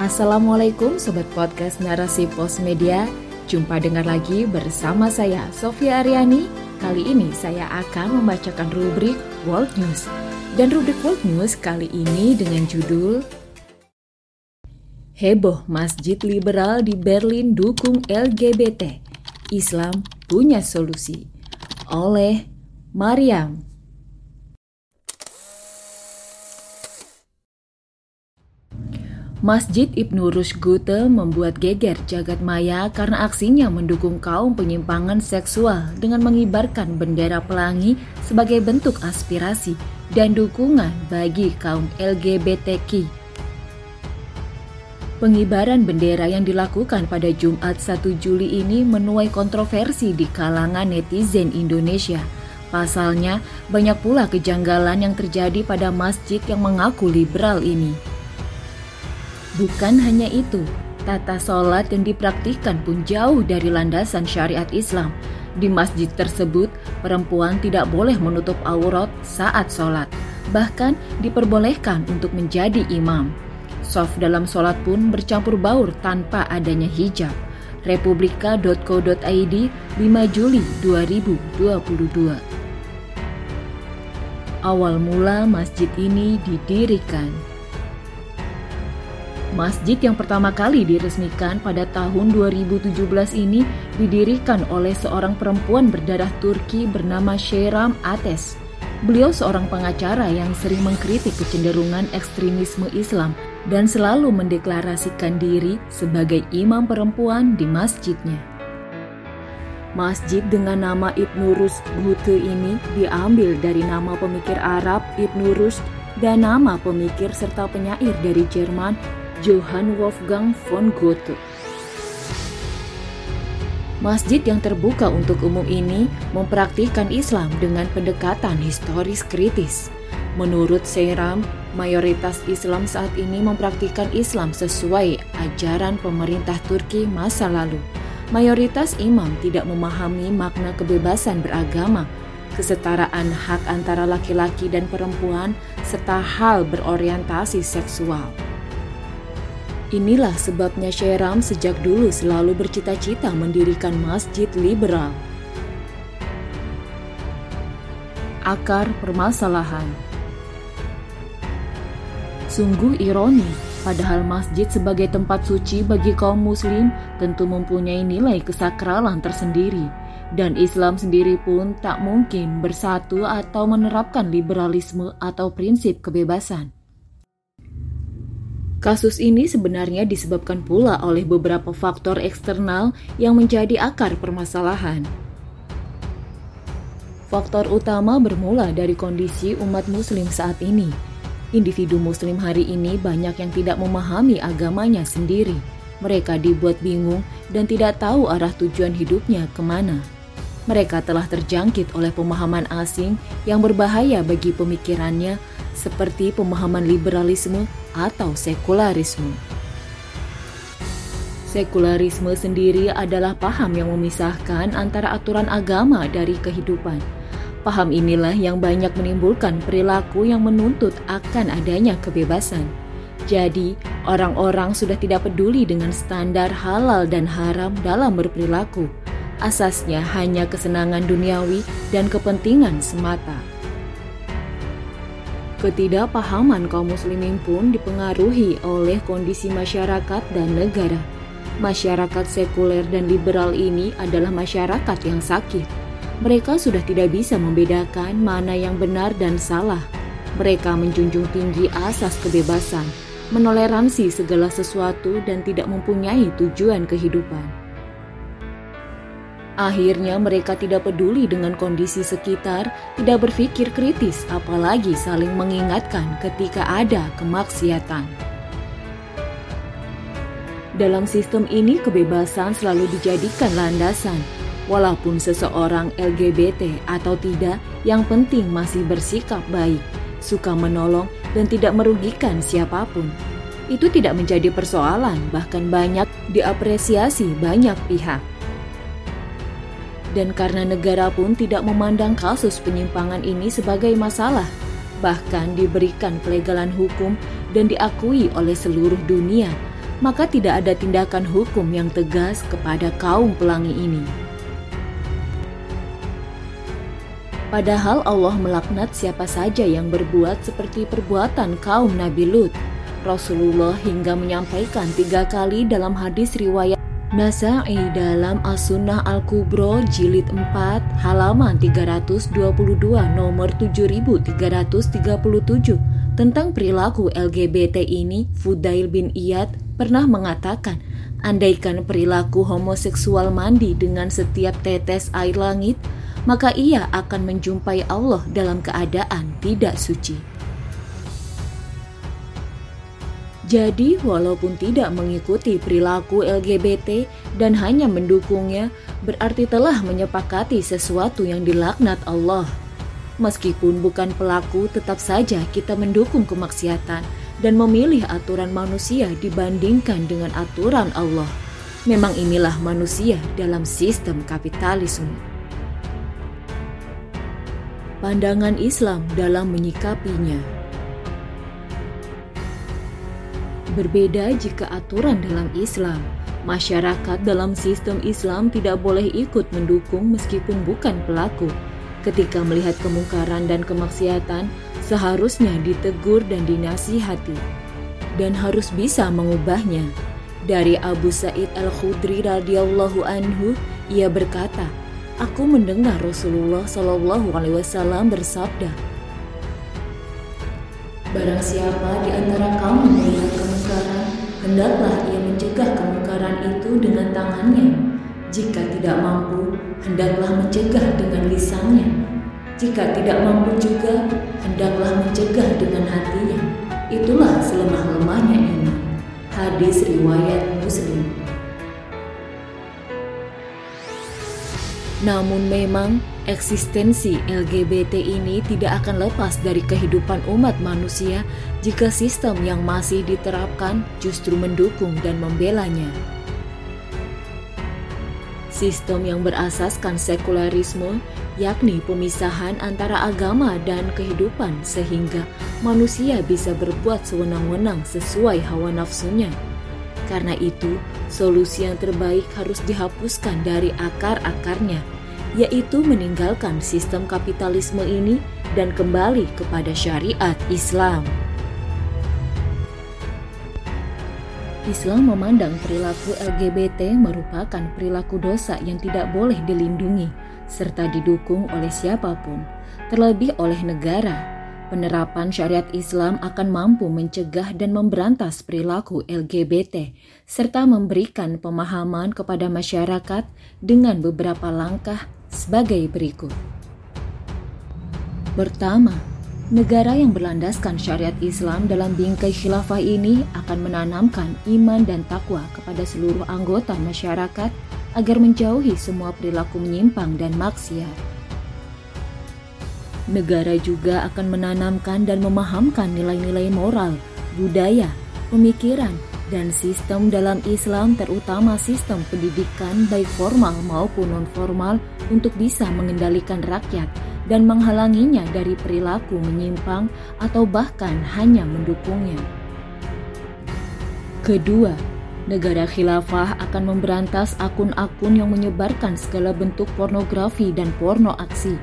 Assalamualaikum Sobat Podcast Narasi Pos Media. Jumpa dengar lagi bersama saya Sofia Aryani. Kali ini saya akan membacakan rubrik World News. Dan rubrik World News kali ini dengan judul Heboh Masjid Liberal di Berlin Dukung LGBT, Islam Punya Solusi, oleh Mariam. Masjid Ibn Rushd Goethe membuat geger jagat maya karena aksinya mendukung kaum penyimpangan seksual dengan mengibarkan bendera pelangi sebagai bentuk aspirasi dan dukungan bagi kaum LGBTQ. Pengibaran bendera yang dilakukan pada Jumat 1 Juli ini menuai kontroversi di kalangan netizen Indonesia. Pasalnya, banyak pula kejanggalan yang terjadi pada masjid yang mengaku liberal ini. Bukan hanya itu, tata sholat yang dipraktikkan pun jauh dari landasan syariat Islam. Di masjid tersebut, perempuan tidak boleh menutup aurat saat sholat, bahkan diperbolehkan untuk menjadi imam. Shaf dalam sholat pun bercampur baur tanpa adanya hijab. Republika.co.id 5 Juli 2022. Awal mula masjid ini didirikan. Masjid yang pertama kali diresmikan pada tahun 2017 ini didirikan oleh seorang perempuan berdarah Turki bernama Seyran Ateş. Beliau seorang pengacara yang sering mengkritik kecenderungan ekstremisme Islam dan selalu mendeklarasikan diri sebagai imam perempuan di masjidnya. Masjid dengan nama Ibn Rushd Goethe ini diambil dari nama pemikir Arab Ibn Rushd dan nama pemikir serta penyair dari Jerman Johann Wolfgang von Goethe. Masjid yang terbuka untuk umum ini mempraktikkan Islam dengan pendekatan historis kritis. Menurut Seyran, mayoritas Islam saat ini mempraktikkan Islam sesuai ajaran pemerintah Turki masa lalu. Mayoritas imam tidak memahami makna kebebasan beragama, kesetaraan hak antara laki-laki dan perempuan, serta hal berorientasi seksual. Inilah sebabnya Seyran sejak dulu selalu bercita-cita mendirikan masjid liberal. Akar permasalahan. Sungguh ironi, padahal masjid sebagai tempat suci bagi kaum muslim tentu mempunyai nilai kesakralan tersendiri. Dan Islam sendiri pun tak mungkin bersatu atau menerapkan liberalisme atau prinsip kebebasan. Kasus ini sebenarnya disebabkan pula oleh beberapa faktor eksternal yang menjadi akar permasalahan. Faktor utama bermula dari kondisi umat muslim saat ini. Individu muslim hari ini banyak yang tidak memahami agamanya sendiri. Mereka dibuat bingung dan tidak tahu arah tujuan hidupnya kemana. Mereka telah terjangkit oleh pemahaman asing yang berbahaya bagi pemikirannya, seperti pemahaman liberalisme atau sekularisme. Sekularisme sendiri adalah paham yang memisahkan antara aturan agama dari kehidupan. Paham inilah yang banyak menimbulkan perilaku yang menuntut akan adanya kebebasan. Jadi, orang-orang sudah tidak peduli dengan standar halal dan haram dalam berperilaku. Asasnya hanya kesenangan duniawi dan kepentingan semata. Ketidakpahaman kaum muslimin pun dipengaruhi oleh kondisi masyarakat dan negara. Masyarakat sekuler dan liberal ini adalah masyarakat yang sakit. Mereka sudah tidak bisa membedakan mana yang benar dan salah. Mereka menjunjung tinggi asas kebebasan, menoleransi segala sesuatu dan tidak mempunyai tujuan kehidupan. Akhirnya mereka tidak peduli dengan kondisi sekitar, tidak berpikir kritis, apalagi saling mengingatkan ketika ada kemaksiatan. Dalam sistem ini kebebasan selalu dijadikan landasan. Walaupun seseorang LGBT atau tidak, yang penting masih bersikap baik, suka menolong dan tidak merugikan siapapun. Itu tidak menjadi persoalan, bahkan banyak diapresiasi banyak pihak. Dan karena negara pun tidak memandang kasus penyimpangan ini sebagai masalah, bahkan diberikan pelegalan hukum dan diakui oleh seluruh dunia, maka tidak ada tindakan hukum yang tegas kepada kaum pelangi ini. Padahal Allah melaknat siapa saja yang berbuat seperti perbuatan kaum Nabi Lut. Rasulullah hingga menyampaikan 3 kali dalam hadis riwayat Nasa'i dalam As-Sunnah Al-Kubro jilid 4 halaman 322 nomor 7337 tentang perilaku LGBT ini. Fudail bin Iyad pernah mengatakan, andaikan perilaku homoseksual mandi dengan setiap tetes air langit, maka ia akan menjumpai Allah dalam keadaan tidak suci. Jadi, walaupun tidak mengikuti perilaku LGBT dan hanya mendukungnya, berarti telah menyepakati sesuatu yang dilaknat Allah. Meskipun bukan pelaku, tetap saja kita mendukung kemaksiatan dan memilih aturan manusia dibandingkan dengan aturan Allah. Memang inilah manusia dalam sistem kapitalisme. Pandangan Islam dalam menyikapinya. Berbeda jika aturan dalam Islam, masyarakat dalam sistem Islam tidak boleh ikut mendukung meskipun bukan pelaku. Ketika melihat kemungkaran dan kemaksiatan, seharusnya ditegur dan dinasihati, dan harus bisa mengubahnya. Dari Abu Sa'id Al-Khudri radhiyallahu anhu, ia berkata, "Aku mendengar Rasulullah SAW bersabda, barang siapa di antara kamu melihat kemungkaran, hendaklah ia mencegah kemungkaran itu dengan tangannya. Jika tidak mampu, hendaklah mencegah dengan lisannya. Jika tidak mampu juga, hendaklah mencegah dengan hatinya. Itulah selemah-lemahnya iman." Hadis riwayat Muslim. Namun memang eksistensi LGBT ini tidak akan lepas dari kehidupan umat manusia jika sistem yang masih diterapkan justru mendukung dan membelanya. Sistem yang berasaskan sekularisme, yakni pemisahan antara agama dan kehidupan sehingga manusia bisa berbuat sewenang-wenang sesuai hawa nafsunya. Karena itu, solusi yang terbaik harus dihapuskan dari akar-akarnya, yaitu meninggalkan sistem kapitalisme ini dan kembali kepada syariat Islam. Islam memandang perilaku LGBT merupakan perilaku dosa yang tidak boleh dilindungi serta didukung oleh siapapun, terlebih oleh negara. Penerapan syariat Islam akan mampu mencegah dan memberantas perilaku LGBT, serta memberikan pemahaman kepada masyarakat dengan beberapa langkah sebagai berikut. Pertama, negara yang berlandaskan syariat Islam dalam bingkai khilafah ini akan menanamkan iman dan takwa kepada seluruh anggota masyarakat agar menjauhi semua perilaku menyimpang dan maksiat. Negara juga akan menanamkan dan memahamkan nilai-nilai moral, budaya, pemikiran, dan sistem dalam Islam, terutama sistem pendidikan baik formal maupun non-formal, untuk bisa mengendalikan rakyat dan menghalanginya dari perilaku menyimpang atau bahkan hanya mendukungnya. Kedua, negara khilafah akan memberantas akun-akun yang menyebarkan segala bentuk pornografi dan porno aksi,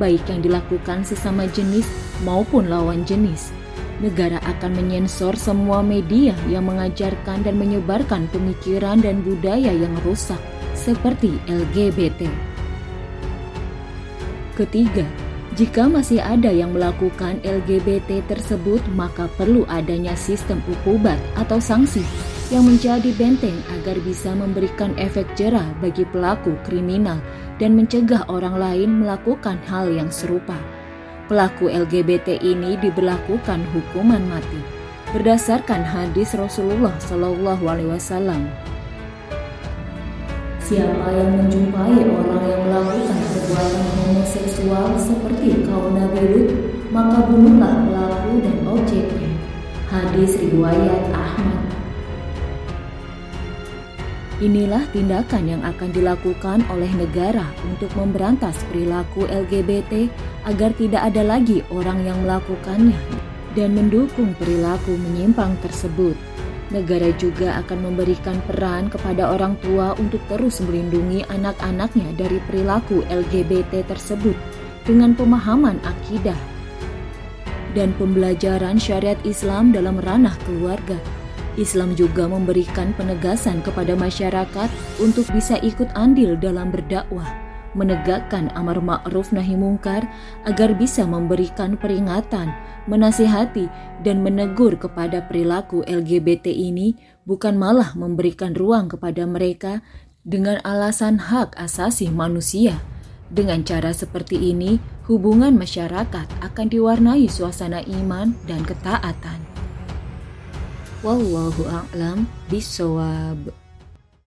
baik yang dilakukan sesama jenis maupun lawan jenis. Negara akan menyensor semua media yang mengajarkan dan menyebarkan pemikiran dan budaya yang rusak seperti LGBT. Ketiga, jika masih ada yang melakukan LGBT tersebut, maka perlu adanya sistem ukubat atau sanksi yang menjadi benteng agar bisa memberikan efek jera bagi pelaku kriminal dan mencegah orang lain melakukan hal yang serupa. Pelaku LGBT ini diberlakukan hukuman mati berdasarkan hadis Rasulullah SAW. Siapa yang menjumpai orang yang melakukan perbuatan homoseksual seperti kaum Nabi Lut, maka bunuhlah pelaku dan objeknya. Hadis riwayat Ahmad. Inilah tindakan yang akan dilakukan oleh negara untuk memberantas perilaku LGBT agar tidak ada lagi orang yang melakukannya dan mendukung perilaku menyimpang tersebut. Negara juga akan memberikan peran kepada orang tua untuk terus melindungi anak-anaknya dari perilaku LGBT tersebut dengan pemahaman akidah dan pembelajaran syariat Islam dalam ranah keluarga. Islam juga memberikan penegasan kepada masyarakat untuk bisa ikut andil dalam berdakwah, menegakkan amar ma'ruf nahi mungkar agar bisa memberikan peringatan, menasihati, dan menegur kepada perilaku LGBT ini, bukan malah memberikan ruang kepada mereka dengan alasan hak asasi manusia. Dengan cara seperti ini, hubungan masyarakat akan diwarnai suasana iman dan ketaatan. Wallahu a'lam bishawab.